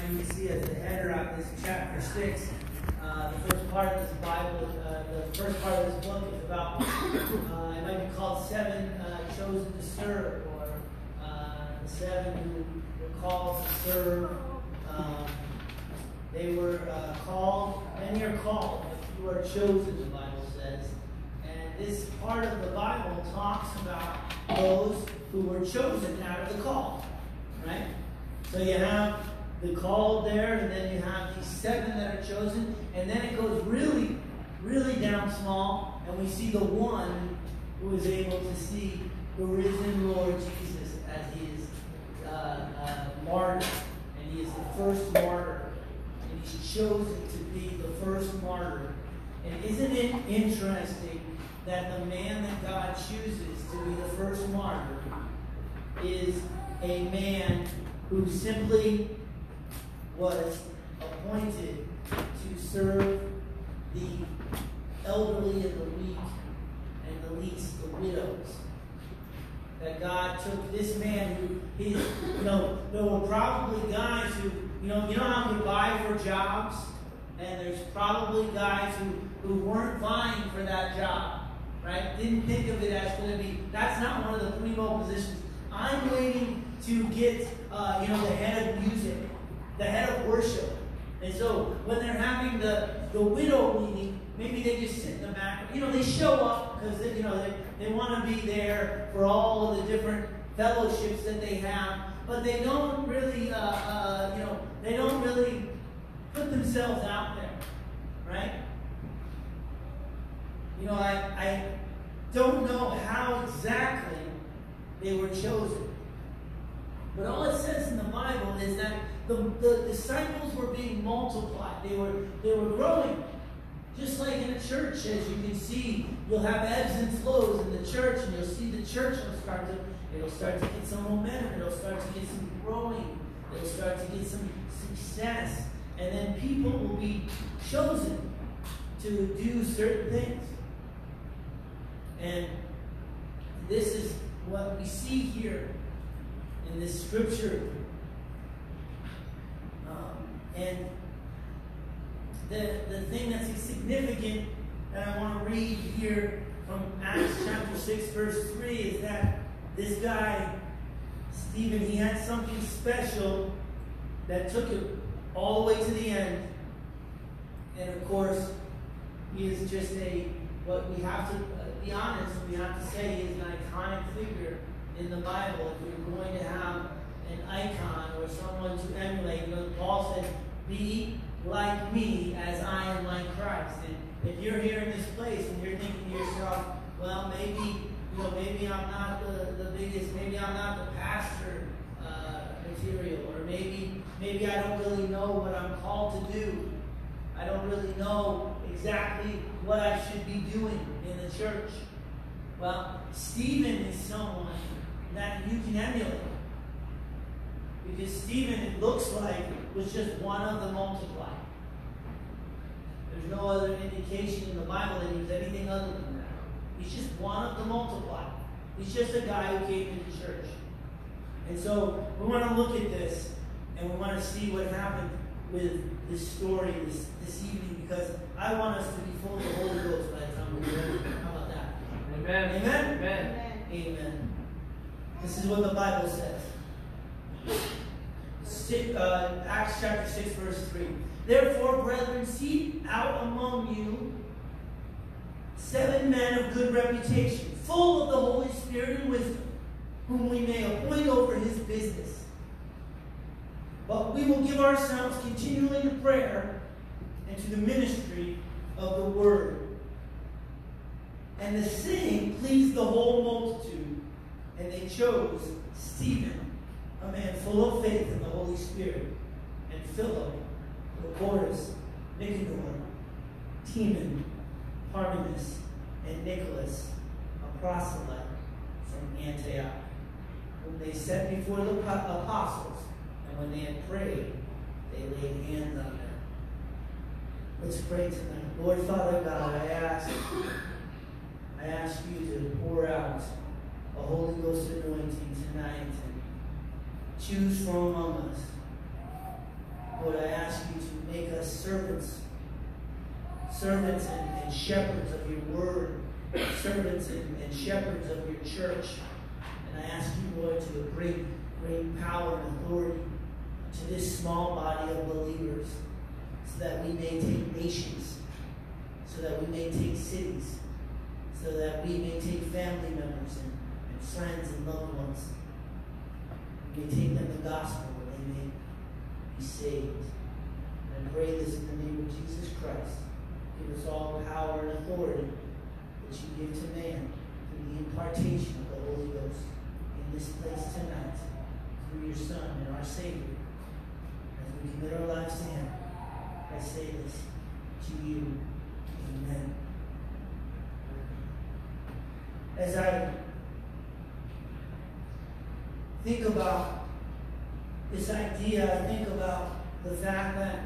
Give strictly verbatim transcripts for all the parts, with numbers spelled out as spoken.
might even see as the header of this chapter six. Uh, the first part of this Bible, uh, the first part of this book is about, uh, it might be called Seven uh, Chosen to Serve, or uh, the seven who were called to serve. Um, they were uh, called, many are called, but few are chosen, the Bible says. And this part of the Bible talks about those who were chosen out of the call, right? So you have the called there, and then you have these seven that are chosen, and then it goes really, really down small, and we see the one who is able to see the risen Lord Jesus as he is uh, uh, martyred, and he is the first martyr, and he's chosen to be the first martyr. And isn't it interesting that the man that God chooses to be the first martyr is a man who simply was appointed to serve the elderly and the weak and the least, the widows. That God took this man who, his, you know, there were probably guys who, you know, you know how we vie for jobs? And there's probably guys who, who weren't vying for that job, right? Didn't think of it as going to be, that's not one of the primo positions. I'm waiting to get, uh, you know, the head of music, the head of worship. And so when they're having the, the widow meeting, maybe they just sit in the back. You know, they show up because, you know, they, they want to be there for all of the different fellowships that they have. But they don't really, uh, uh, you know, they don't really put themselves out there, right? You know, I, I don't know how exactly they were chosen. But all it says in the Bible is that The, the disciples were being multiplied. They were, they were growing. Just like in a church, as you can see, you'll have ebbs and flows in the church, and you'll see the church will start to, it'll start to get some momentum, it'll start to get some growing, it'll start to get some success, and then people will be chosen to do certain things. And this is what we see here in this scripture. And the, the thing that's significant that I want to read here from Acts chapter six, verse three, is that this guy, Stephen, he had something special that took him all the way to the end. And of course, he is just a, what we have to be honest, we have to say he is an iconic figure in the Bible. If you're going to have an icon or someone to emulate, you know, Paul said, be like me as I am like Christ. And if you're here in this place and you're thinking to yourself, well, maybe, you know, maybe I'm not the, the biggest, maybe I'm not the pastor uh, material, or maybe, maybe I don't really know what I'm called to do. I don't really know exactly what I should be doing in the church. Well, Stephen is someone that you can emulate. Because Stephen, it looks like, was just one of the multiplied. There's no other indication in the Bible that he was anything other than that. He's just one of the multiplied. He's just a guy who came into the church. And so we want to look at this, and we want to see what happened with this story this, this evening, because I want us to be full of the Holy Ghost by the time we're ready. How about that? Amen. Amen? Amen. Amen. This is what the Bible says. Uh, Acts chapter six, verse three. Therefore, brethren, seek out among you seven men of good reputation, full of the Holy Spirit and wisdom, whom we may appoint over his business. But we will give ourselves continually to prayer and to the ministry of the word. And the saying pleased the whole multitude, and they chose Stephen, a man full of faith in the Holy Spirit, and Philip, Boreas, Nicodemus, Timon, Harmonius, and Nicholas, a proselyte from Antioch, whom they set before the apostles, and when they had prayed, they laid hands on them. Let's pray tonight. Lord, Father God, I ask, I ask you to pour out a Holy Ghost anointing tonight. Choose from among us. Lord, I ask you to make us servants, servants and, and shepherds of your word, servants and, and shepherds of your church. And I ask you, Lord, to bring great power and authority to this small body of believers, so that we may take nations, so that we may take cities, so that we may take family members and, and friends and loved ones. We may take them the gospel, and they may be saved. And I pray this in the name of Jesus Christ. Give us all power and authority that you give to man through the impartation of the Holy Ghost in this place tonight, through your Son and our Savior. As we commit our lives to him, I say this to you. Amen. As I think about this idea, I think about the fact that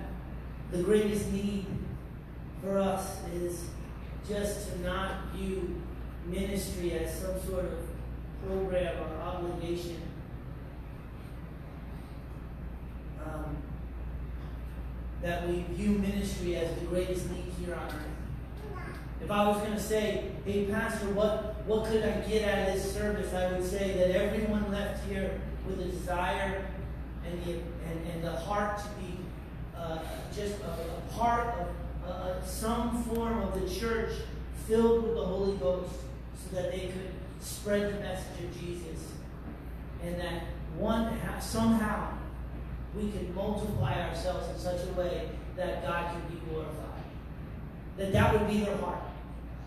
the greatest need for us is just to not view ministry as some sort of program or obligation. Um, that we view ministry as the greatest need here on earth. If I was going to say, hey, Pastor, what, what could I get out of this service? I would say that everyone left here with a desire and the, and, and the heart to be uh, just a, a part of uh, some form of the church filled with the Holy Ghost, so that they could spread the message of Jesus. And that one somehow we can multiply ourselves in such a way that God can be glorified. That that would be their heart.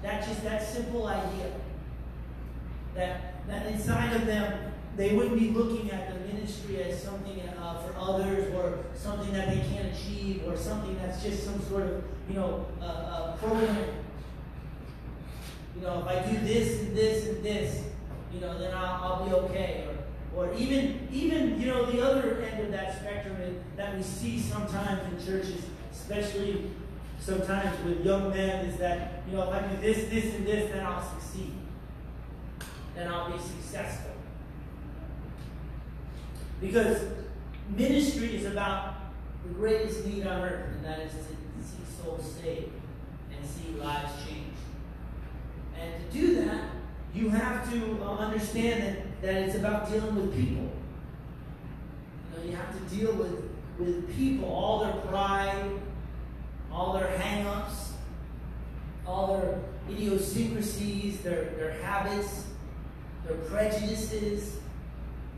That just that simple idea. That, that inside of them, they wouldn't be looking at the ministry as something uh, for others, or something that they can't achieve, or something that's just some sort of, you know, uh, uh, program. You know, if I do this and this and this, you know, then I'll, I'll be okay. Or, Or even, even you know, the other end of that spectrum that we see sometimes in churches, especially sometimes with young men, is that, you know, if I do this, this, and this, then I'll succeed. Then I'll be successful. Because ministry is about the greatest need on earth, and that is to see souls saved and see lives changed. And to do that, you have to uh, understand that that it's about dealing with people. You know, you have to deal with, with people, all their pride, all their hang-ups, all their idiosyncrasies, their, their habits, their prejudices,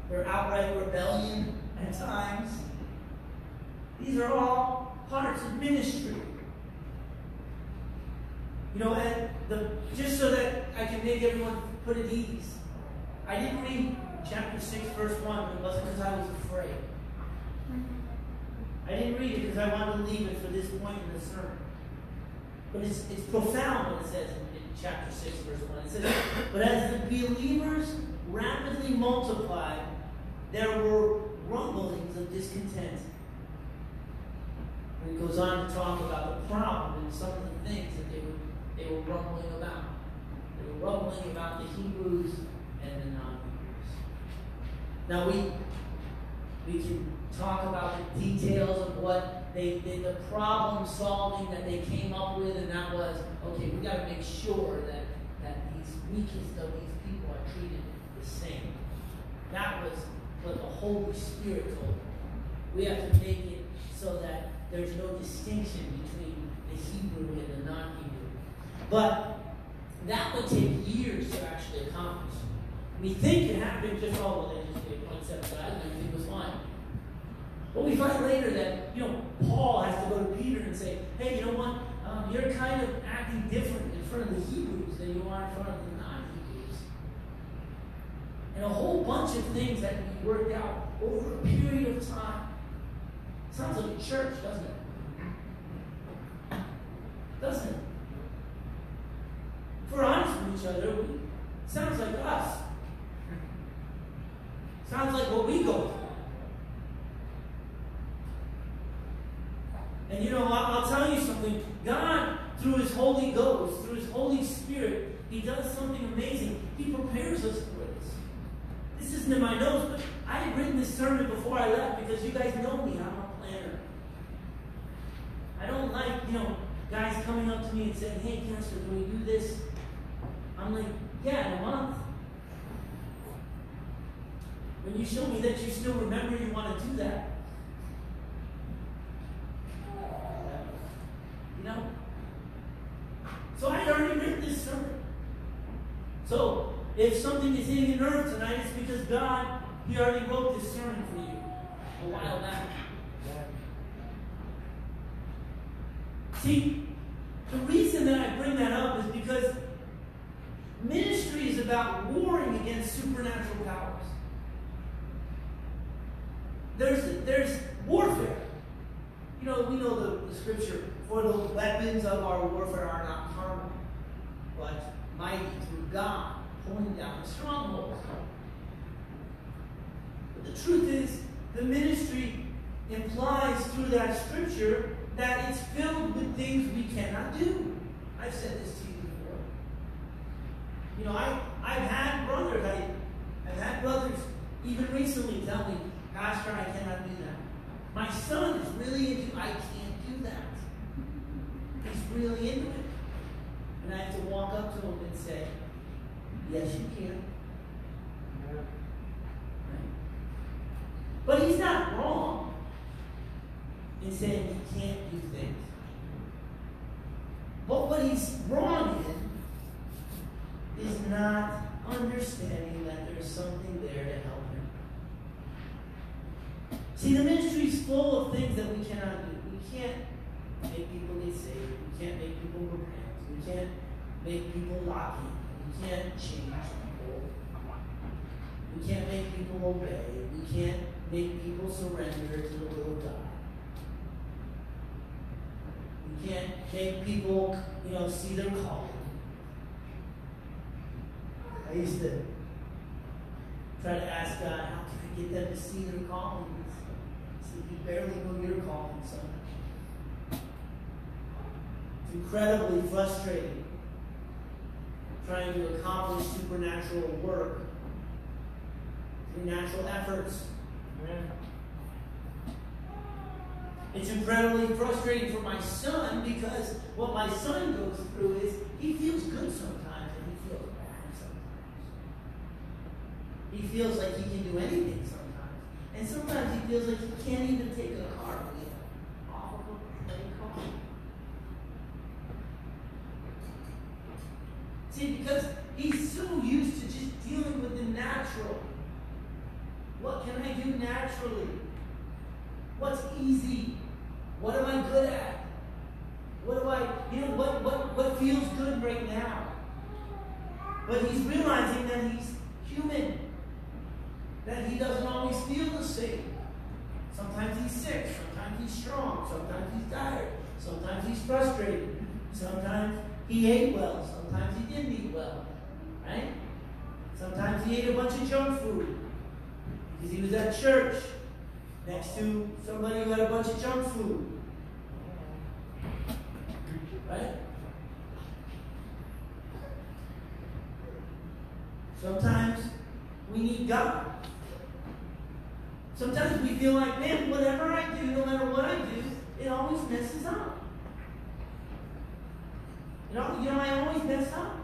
their outright rebellion at times. These are all parts of ministry. You know, and the, just so that I can make everyone put at ease, I didn't read chapter six, verse one, but it wasn't because I was afraid. I didn't read it because I wanted to leave it for this point in the sermon. But it's, it's profound what it says in, in chapter six, verse one. It says, but as the believers rapidly multiplied, there were rumblings of discontent. And it goes on to talk about the problem and some of the things that they were, they were rumbling about. They were rumbling about the Hebrews and the non-believers. Now we we can talk about the details of what they did, the problem solving that they came up with, and that was, okay, we got to make sure that, that these weakest of these people are treated the same. That was what the Holy Spirit told them. We have to make it so that there's no distinction between the Hebrew and the non-Hebrew. But that would take years to actually accomplish. We think it happened just all within just a point seven five, and everything was fine. But we find later that, you know, Paul has to go to Peter and say, hey, you know what? Um, you're kind of acting different in front of the Hebrews than you are in front of the non-Hebrews. And a whole bunch of things that we worked out over a period of time. Sounds like a church, doesn't it? Doesn't it? If we're honest with each other, we, sounds like us. Sounds like what we go through. And you know, I'll, I'll tell you something. God, through his Holy Ghost, through his Holy Spirit, he does something amazing. He prepares us for this. This isn't in my notes, but I had written this sermon before I left because you guys know me. I'm a planner. don't like, you know, guys coming up to me and saying, hey, Pastor, can we do this? I'm like, yeah, in a month. When you show me that you still remember you want to do that. You know? So I already read this sermon. So if something is hitting your nerve tonight, it's because God, He already wrote this sermon for you a while back. See, the reason that I bring that up is because ministry is about warring against supernatural powers. There's, there's warfare. You know, we know the, the scripture, for the weapons of our warfare are not carnal, but mighty through God, pulling down the strongholds. But the truth is, the ministry implies through that scripture that it's filled with things we cannot do. I've said this to you before. You know, I, I've had brothers, I, I've had brothers even recently tell me, Pastor, I cannot do that. My son is really into, I can't do that. He's really into it. And I have to walk up to him and say, yes, you can. Right? But he's not wrong in saying you can't do things. But what he's wrong in is not understanding that there's something there to help him. See, the ministry is full of things that we cannot do. We can't make people get saved. We can't make people repent. We can't make people lock in. We can't change people. We can't make people obey. We can't make people surrender to the will of God. We can't make people, you know, see their calling. I used to try to ask God, how can I get them to see their calling? See, you barely know your calling, son. It's incredibly frustrating trying to accomplish supernatural work through natural efforts. Amen. It's incredibly frustrating for my son because what my son goes through is he feels good sometimes and he feels bad sometimes. He feels like he can do anything sometimes. And sometimes he feels like he can't even take a car wheel off of a car. See, because he's so used to just dealing with the natural. What can I do naturally? What's easy? What am I good at? What do I, you know, what, what, what feels good right now? But he's realizing that he's human. That he doesn't always feel the same. Sometimes he's sick. Sometimes he's strong. Sometimes he's tired. Sometimes he's frustrated. Sometimes he ate well. Sometimes he didn't eat well. Right? Sometimes he ate a bunch of junk food. Because he was at church. Next to somebody who had a bunch of junk food. Right? Sometimes we need God. Sometimes we feel like, man, whatever I do, no matter what I do, it always messes up. You know, you know, I always mess up.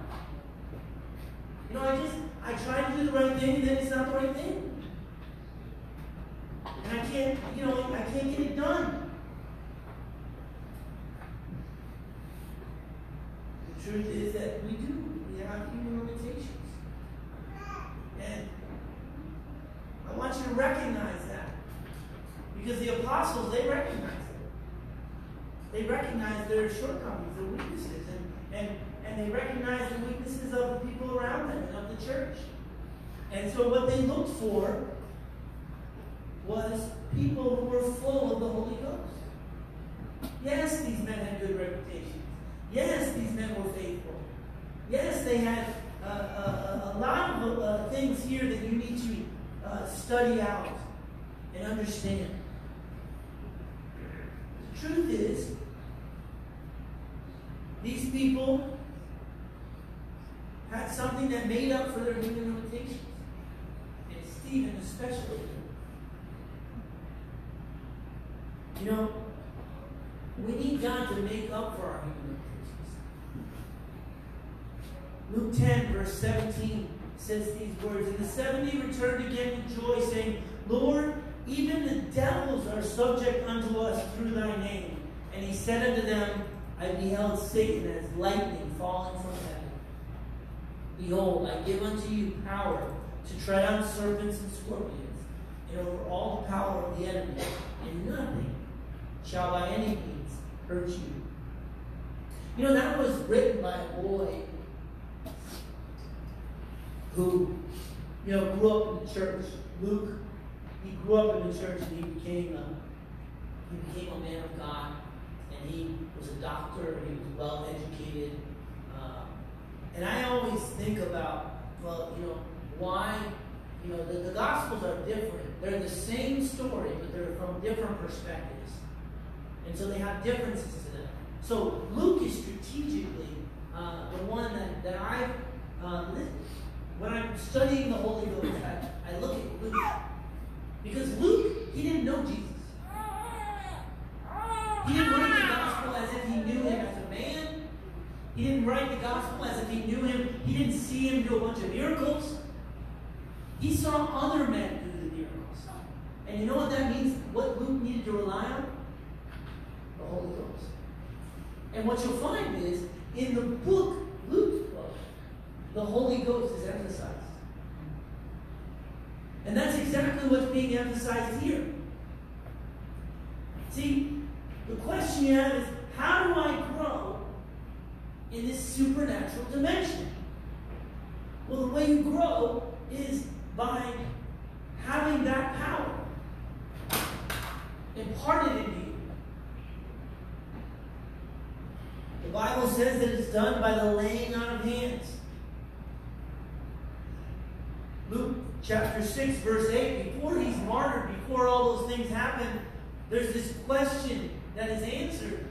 You know, I just, I try to do the right thing, then it's not the right thing. And I can't, you know, I can't get it done. The truth is that we do. We have human limitations. And I want you to recognize that. Because the apostles, they recognize it. They recognize their shortcomings, their weaknesses. And, and, and they recognize the weaknesses of the people around them and of the church. And so what they looked for was people who were full of the Holy Ghost. Yes, these men had good reputations. Yes, these men were faithful. Yes, they had uh, uh, a lot of uh, things here that you need to uh, study out and understand. The truth is, these people had something that made up for their human limitations. And Stephen especially. You know, We need God to make up for our ignorant. Luke ten, verse seventeen says these words, "And the seventy returned again with joy, saying, Lord, even the devils are subject unto us through thy name. And he said unto them, I beheld Satan as lightning falling from heaven. Behold, I give unto you power to tread on serpents and scorpions, and over all the power of the enemy, and nothing shall by any means hurt you." You know, that was written by a boy who, you know, grew up in the church. Luke, he grew up in the church, and he became a, he became a man of God. And he was a doctor, and he was well-educated. Um, and I always think about, well, you know, why, you know, the, the Gospels are different. They're the same story, but they're from different perspectives. And so they have differences to them. So Luke is strategically uh, the one that, that I, uh, when I'm studying the Holy Ghost, I, I look at Luke. Because Luke, he didn't know Jesus. He didn't write the gospel as if he knew him as a man. He didn't write the gospel as if he knew him. He didn't see him do a bunch of miracles. He saw other men do the miracles. And you know what that means? What Luke needed to rely on? The Holy Ghost. And what you'll find is, in the book, Luke's book, the Holy Ghost is emphasized. And that's exactly what's being emphasized here. See, the question you have is, how do I grow in this supernatural dimension? Well, the way you grow is by having that power imparted in you. The Bible says that it's done by the laying on of hands. Luke chapter six, verse eight, before he's martyred, before all those things happen, there's this question that is answered.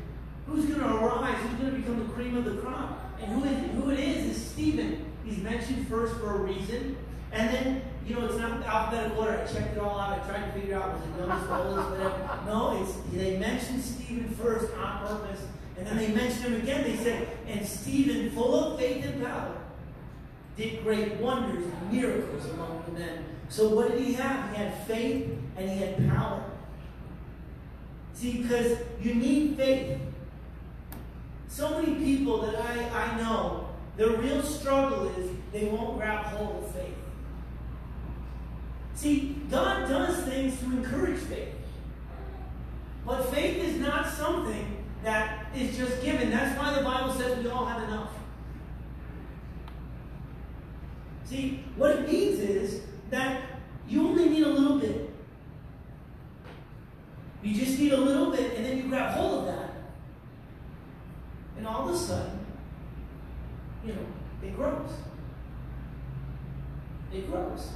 Who's going to arise? Who's going to become the cream of the crop? And who it, who it is is Stephen. He's mentioned first for a reason. And then, you know, it's not alphabetical order. I checked it all out. I tried to figure out, was it notice, oldest, whatever. No, it's, they mentioned Stephen first on purpose. And then they mentioned him again. They said, and Stephen, full of faith and power, did great wonders and miracles among the men. So what did he have? He had faith and he had power. See, because you need faith. So many people that I, I know, their real struggle is they won't grab hold of faith. See, God does things to encourage faith. But faith is not something that is just given. That's why the Bible says we all have enough. See, what it means is that you only need a little bit. You just need a little bit, and then you grab hold of that. And all of a sudden, you know, it grows. It grows.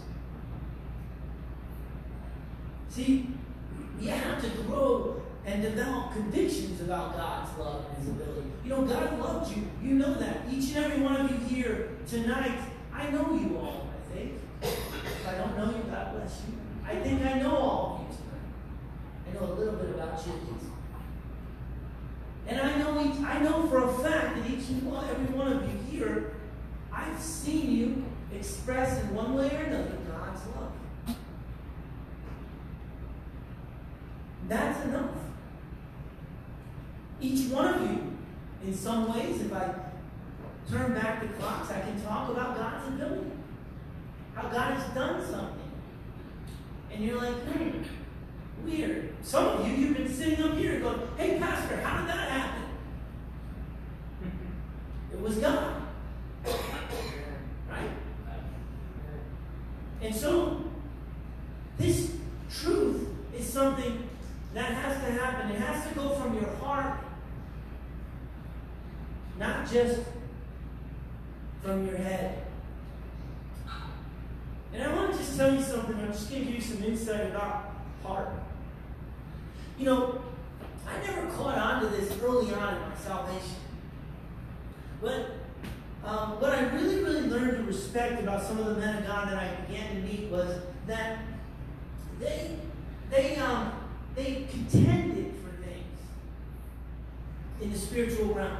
See, you have to grow and develop convictions about God's love and His ability. You know, God loved you. You know that. Each and every one of you here tonight, I know you all, I think. If I don't know you, God bless you. I think I know all of you. I know a little bit about Jesus. And I know each, I know for a fact that each and every one of you here, I've seen you express in one way or another God's love. That's enough. Each one of you, in some ways, if I turn back the clocks, I can talk about God's ability. How God has done something. And you're like, hmm. Weird. Some of you, you've been sitting up here going, hey, Pastor, how did that happen? It was God. Right? And so, this truth is something that has to happen. It has to go from your heart, not just from your head. And I want to just tell you something. I'm just going to give you some insight about heart. You know, I never caught on to this early on in my salvation. But um, what I really, really learned to respect about some of the men of God that I began to meet was that they, they, um, they contended for things. in the spiritual realm.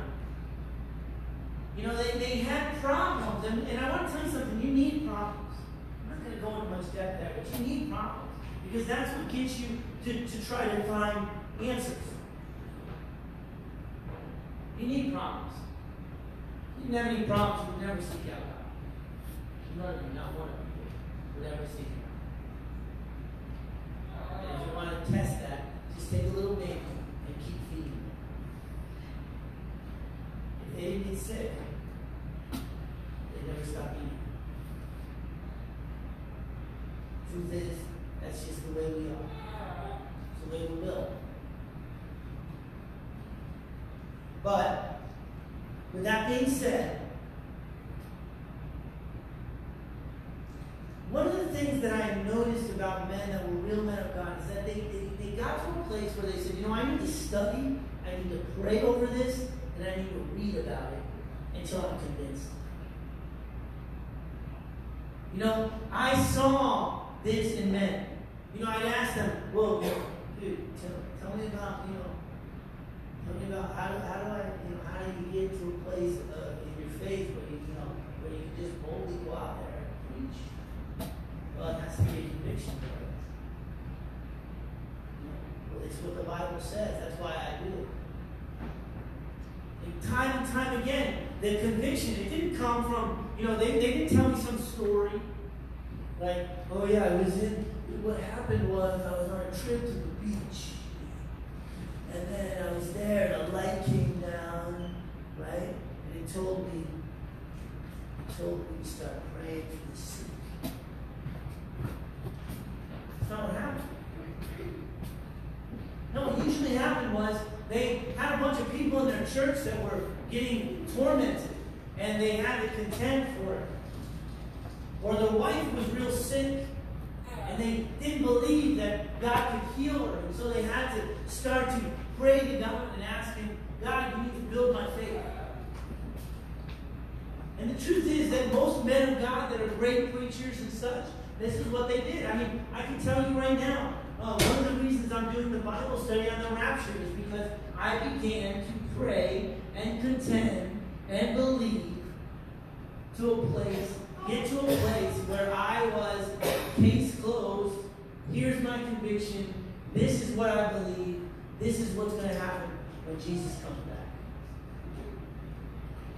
You know, they, they had problems, and, and I want to tell you something, you need problems. I'm not going to go into much depth there, but you need problems, because that's what gets you to, to try to find answers. You need problems. You didn't have any problems, you would never seek out God. None of them, not one of them, would ever seek out God. And if you want to test that, just take a little baby and keep feeding them. If they didn't get sick, they never stopped eating. Truth is, that's just the way we are. It's the way we will. But, with that being said, one of the things that I have noticed about men that were real men of God is that they, they, they got to a place where they said, you know, I need to study, I need to pray over this, and I need to read about it until I'm convinced. You know, I saw this in men. You know, I'd ask them, whoa, dude, tell, tell me about, you know, tell me about how, how do I, you know, how do you get to a place of, in your faith where you, you know, where you can just boldly go out there and preach? Well, it has to be a conviction for us. Well, it's what the Bible says. That's why I do it. And time and time again, the conviction, it didn't come from, you know, they, they didn't tell me some story. Like, oh yeah, I was in, what happened was I was on a trip to the beach. And then I was there and a light came down, right? And it told me, it told me to start praying for the sick. That's not what happened. No, what usually happened was they had a bunch of people in their church that were getting tormented, and they had to contend for it. Or the wife was real sick, and they didn't believe that God could heal her, and so they had to start to pray to God and ask Him, God, you need to build my faith. And the truth is that most men of God that are great preachers and such, this is what they did. I mean, I can tell you right now, uh, one of the reasons I'm doing the Bible study on the rapture is because I began to pray and contend and believe to a place, get to a place where I was case closed. Here's my conviction. This is what I believe. This is what's going to happen when Jesus comes back.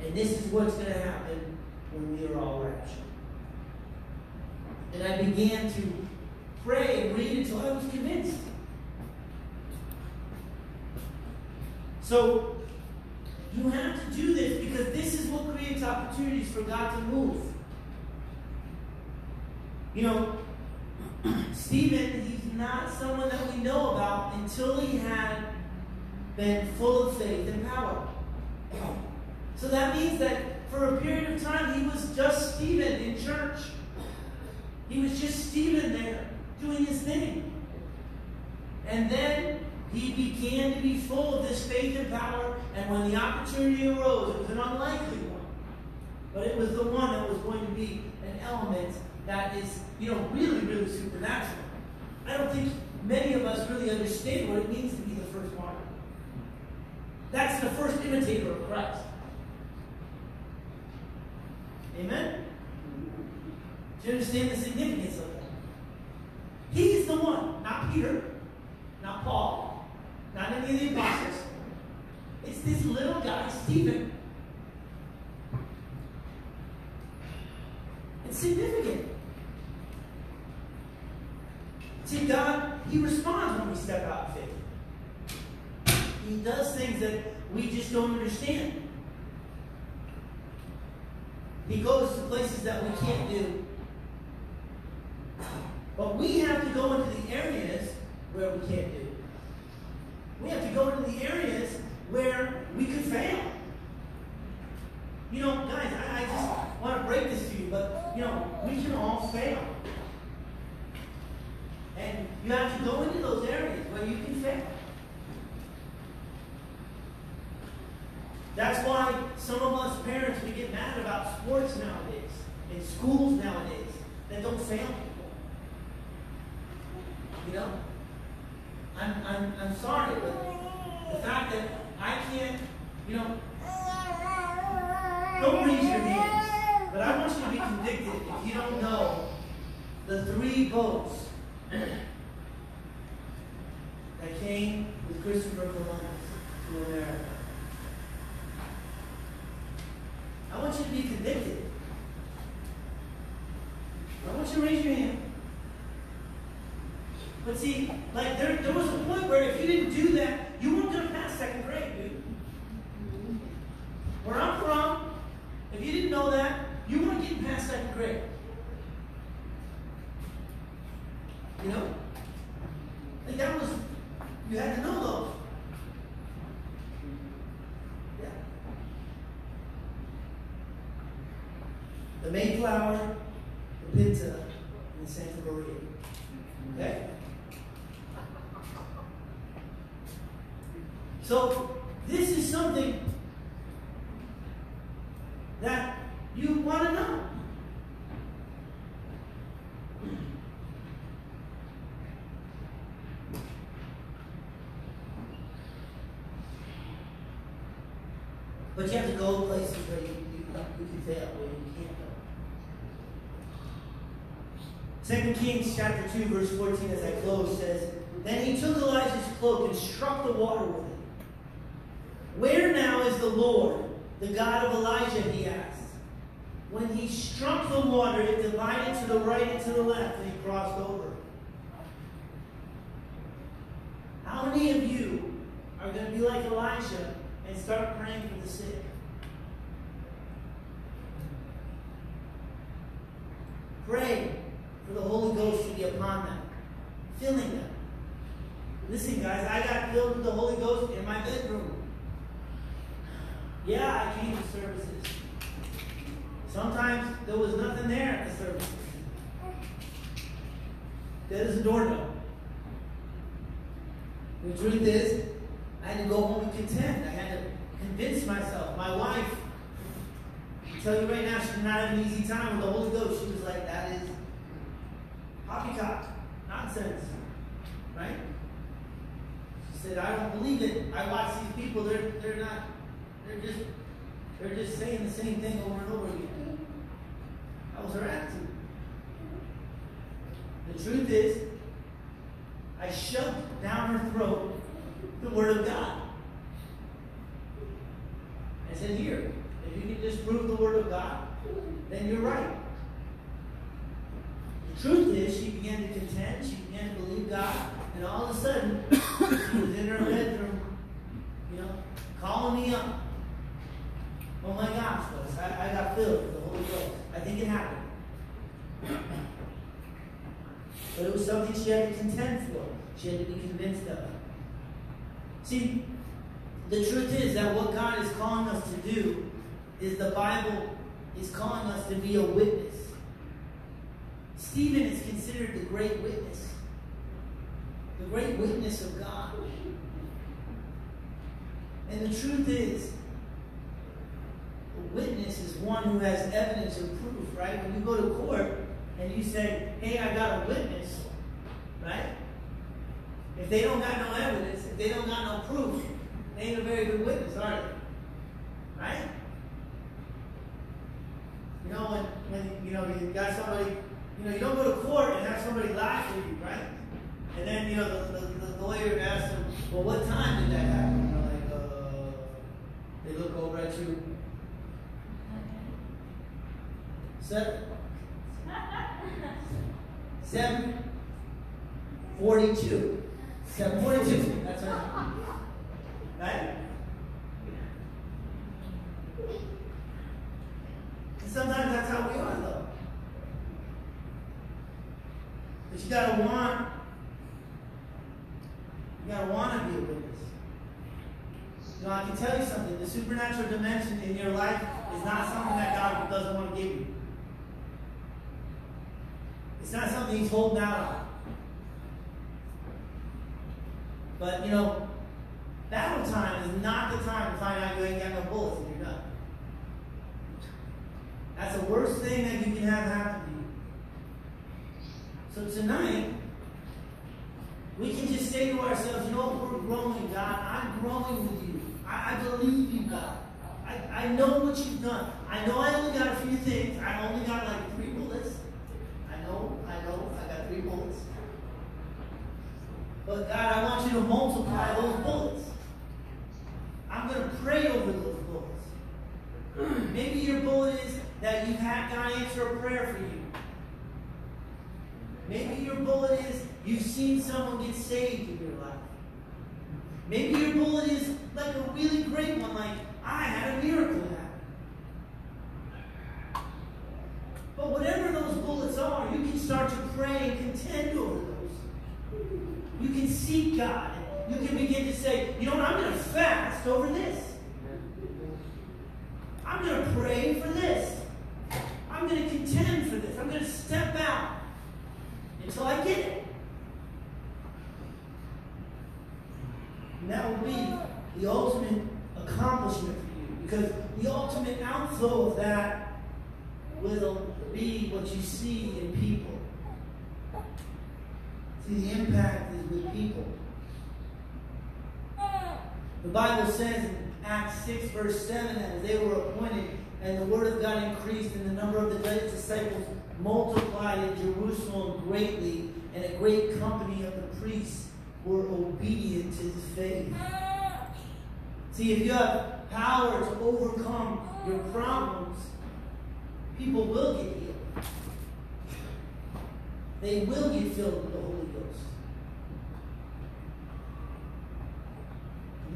And this is what's going to happen when we are all raptured. And I began to pray and read until I was convinced. So, you have to do this because this is what creates opportunities for God to move. You know, Stephen, he's not someone that we know about until he had been full of faith and power. So that means that for a period of time, he was just Stephen in church. He was just Stephen there, doing his thing. And then he began to be full of this faith and power, and when the opportunity arose, it was an unlikely one. But it was the one that was going to be an element that is, you know, really, really supernatural. I don't think many of us really understand what it means to be the first martyr. That's the first imitator of Christ. Amen? Do you understand the significance of that? He's the one, not Peter, not Paul, not any of the apostles. It's this little guy, Stephen. It's significant. See, God, He responds when we step out in faith. He does things that we just don't understand. He goes to places that we can't do. But we have to go into the areas where we can't do. We have to go into the areas where we could fail. You know, guys, I, I just want to break this to you, but, you know, we can all fail. And you have to go into those areas where you can fail. That's why some of us parents, we get mad about sports nowadays, and schools nowadays, that don't fail. You know, I'm, I'm, I'm sorry, but the fact that I can't, you know, don't raise your hands, but I want you to be convicted if you don't know the three boats that came with Christopher Columbus to America. I want you to be convicted. I want you to raise your hand. But see, like there, there was a point where if you didn't do that, you weren't going to pass second grade, dude. Where I'm from, if you didn't know that, you weren't getting past second grade. You know? Like that was, you had to know those. Yeah. The Mayflower, the Pinta, and the Santa Maria. Okay? So, this is something that you want to know. But you have to go places where you, you, you can fail, where you can't go. Second Kings chapter two, verse fourteen, as I close, says, Then he took Elijah's cloak and struck the water with it. Where now is the Lord, the God of Elijah, he asked. When he struck the water, it divided to the right and to the left, and he crossed over. How many of you are going to be like Elijah and start praying for the sick? Pray for the Holy Ghost to be upon them, filling them. Listen, guys, I got filled with the Holy Ghost in my bedroom. Yeah, I came to services. Sometimes there was nothing there at the services. There is a doorbell. The truth is, I had to go home and contend. I had to convince myself. My wife, I tell you right now, she did not have an easy time with the Holy Ghost. She was like, that is poppycock, nonsense, right? She said, I don't believe it. I watch these people, they're, they're not, they're just, they're just saying the same thing over and over again. That was her attitude. The truth is, I shoved down her throat the Word of God. I said, here, if you can just prove the Word of God, then you're right. The truth is, she began to contend, she began to believe God, and all of a sudden, she was in her bedroom, you know, calling me up. Oh my gosh, folks, I, I got filled with the Holy Ghost. I think it happened. But it was something she had to contend for. She had to be convinced of it. See, the truth is that what God is calling us to do is the Bible is calling us to be a witness. Stephen is considered the great witness. The great witness of God. And the truth is, a witness is one who has evidence and proof, right? When you go to court and you say, hey, I got a witness, right? If they don't got no evidence, if they don't got no proof, they ain't a very good witness, are they? Right? You know, when, when you know, you got somebody, you know, you don't go to court and have somebody lie to you, right? And then, you know, the, the, the lawyer asks them, well, what time did that happen? They're like, uh, they look over at you. Seven. Seven. Forty-two. seven forty-two, that's right. Right? And sometimes that's how we are, though. But you gotta want, you gotta want to be a witness. You know, I can tell you something, the supernatural dimension in your life is not something that God doesn't want to give you. It's not something he's holding out on. But, you know, battle time is not the time to find out you ain't got no bullets and you're done. That's the worst thing that you can have happen to you. So tonight, we can just say to ourselves, you know, we're growing, God. I'm growing with you. I, I believe you, God. I, I know what you've done. I know I only got a few things. I only got like three bullets. I know, I know, I got three bullets. But God, I want you to multiply those bullets. I'm going to pray over those bullets. Maybe your bullet is that you've had God answer a prayer for you. Maybe your bullet is you've seen someone get saved in your life. Maybe your bullet is like a really great one, like, I had a miracle happen. But whatever those bullets are, you can start to pray and contend over those. You can seek God. You can begin to say, you know what, I'm going to fast over this. I'm going to pray for this. I'm going to contend for this. I'm going to step out until I get it. And that will be the ultimate accomplishment for you, because the ultimate outflow of that will be what you see in people. See, the impact is with people. The Bible says in Acts six, verse seven, that they were appointed, and the word of God increased, and the number of the disciples multiplied in Jerusalem greatly, and a great company of the priests were obedient to the faith. See, if you have power to overcome your problems, people will get healed. They will get filled with the Holy Ghost.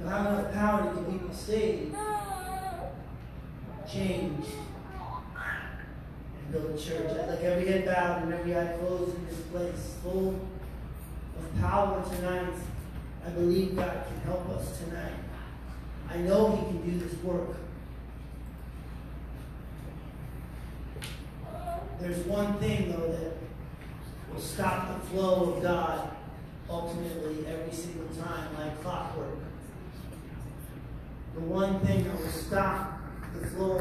You'll have enough power to get people saved, changed, and build a church. I'd like every head bowed and every eye closed in this place, full of power tonight. I believe God can help us tonight. I know He can do this work. There's one thing, though, that will stop the flow of God ultimately every single time, like clockwork. The one thing that will stop the flow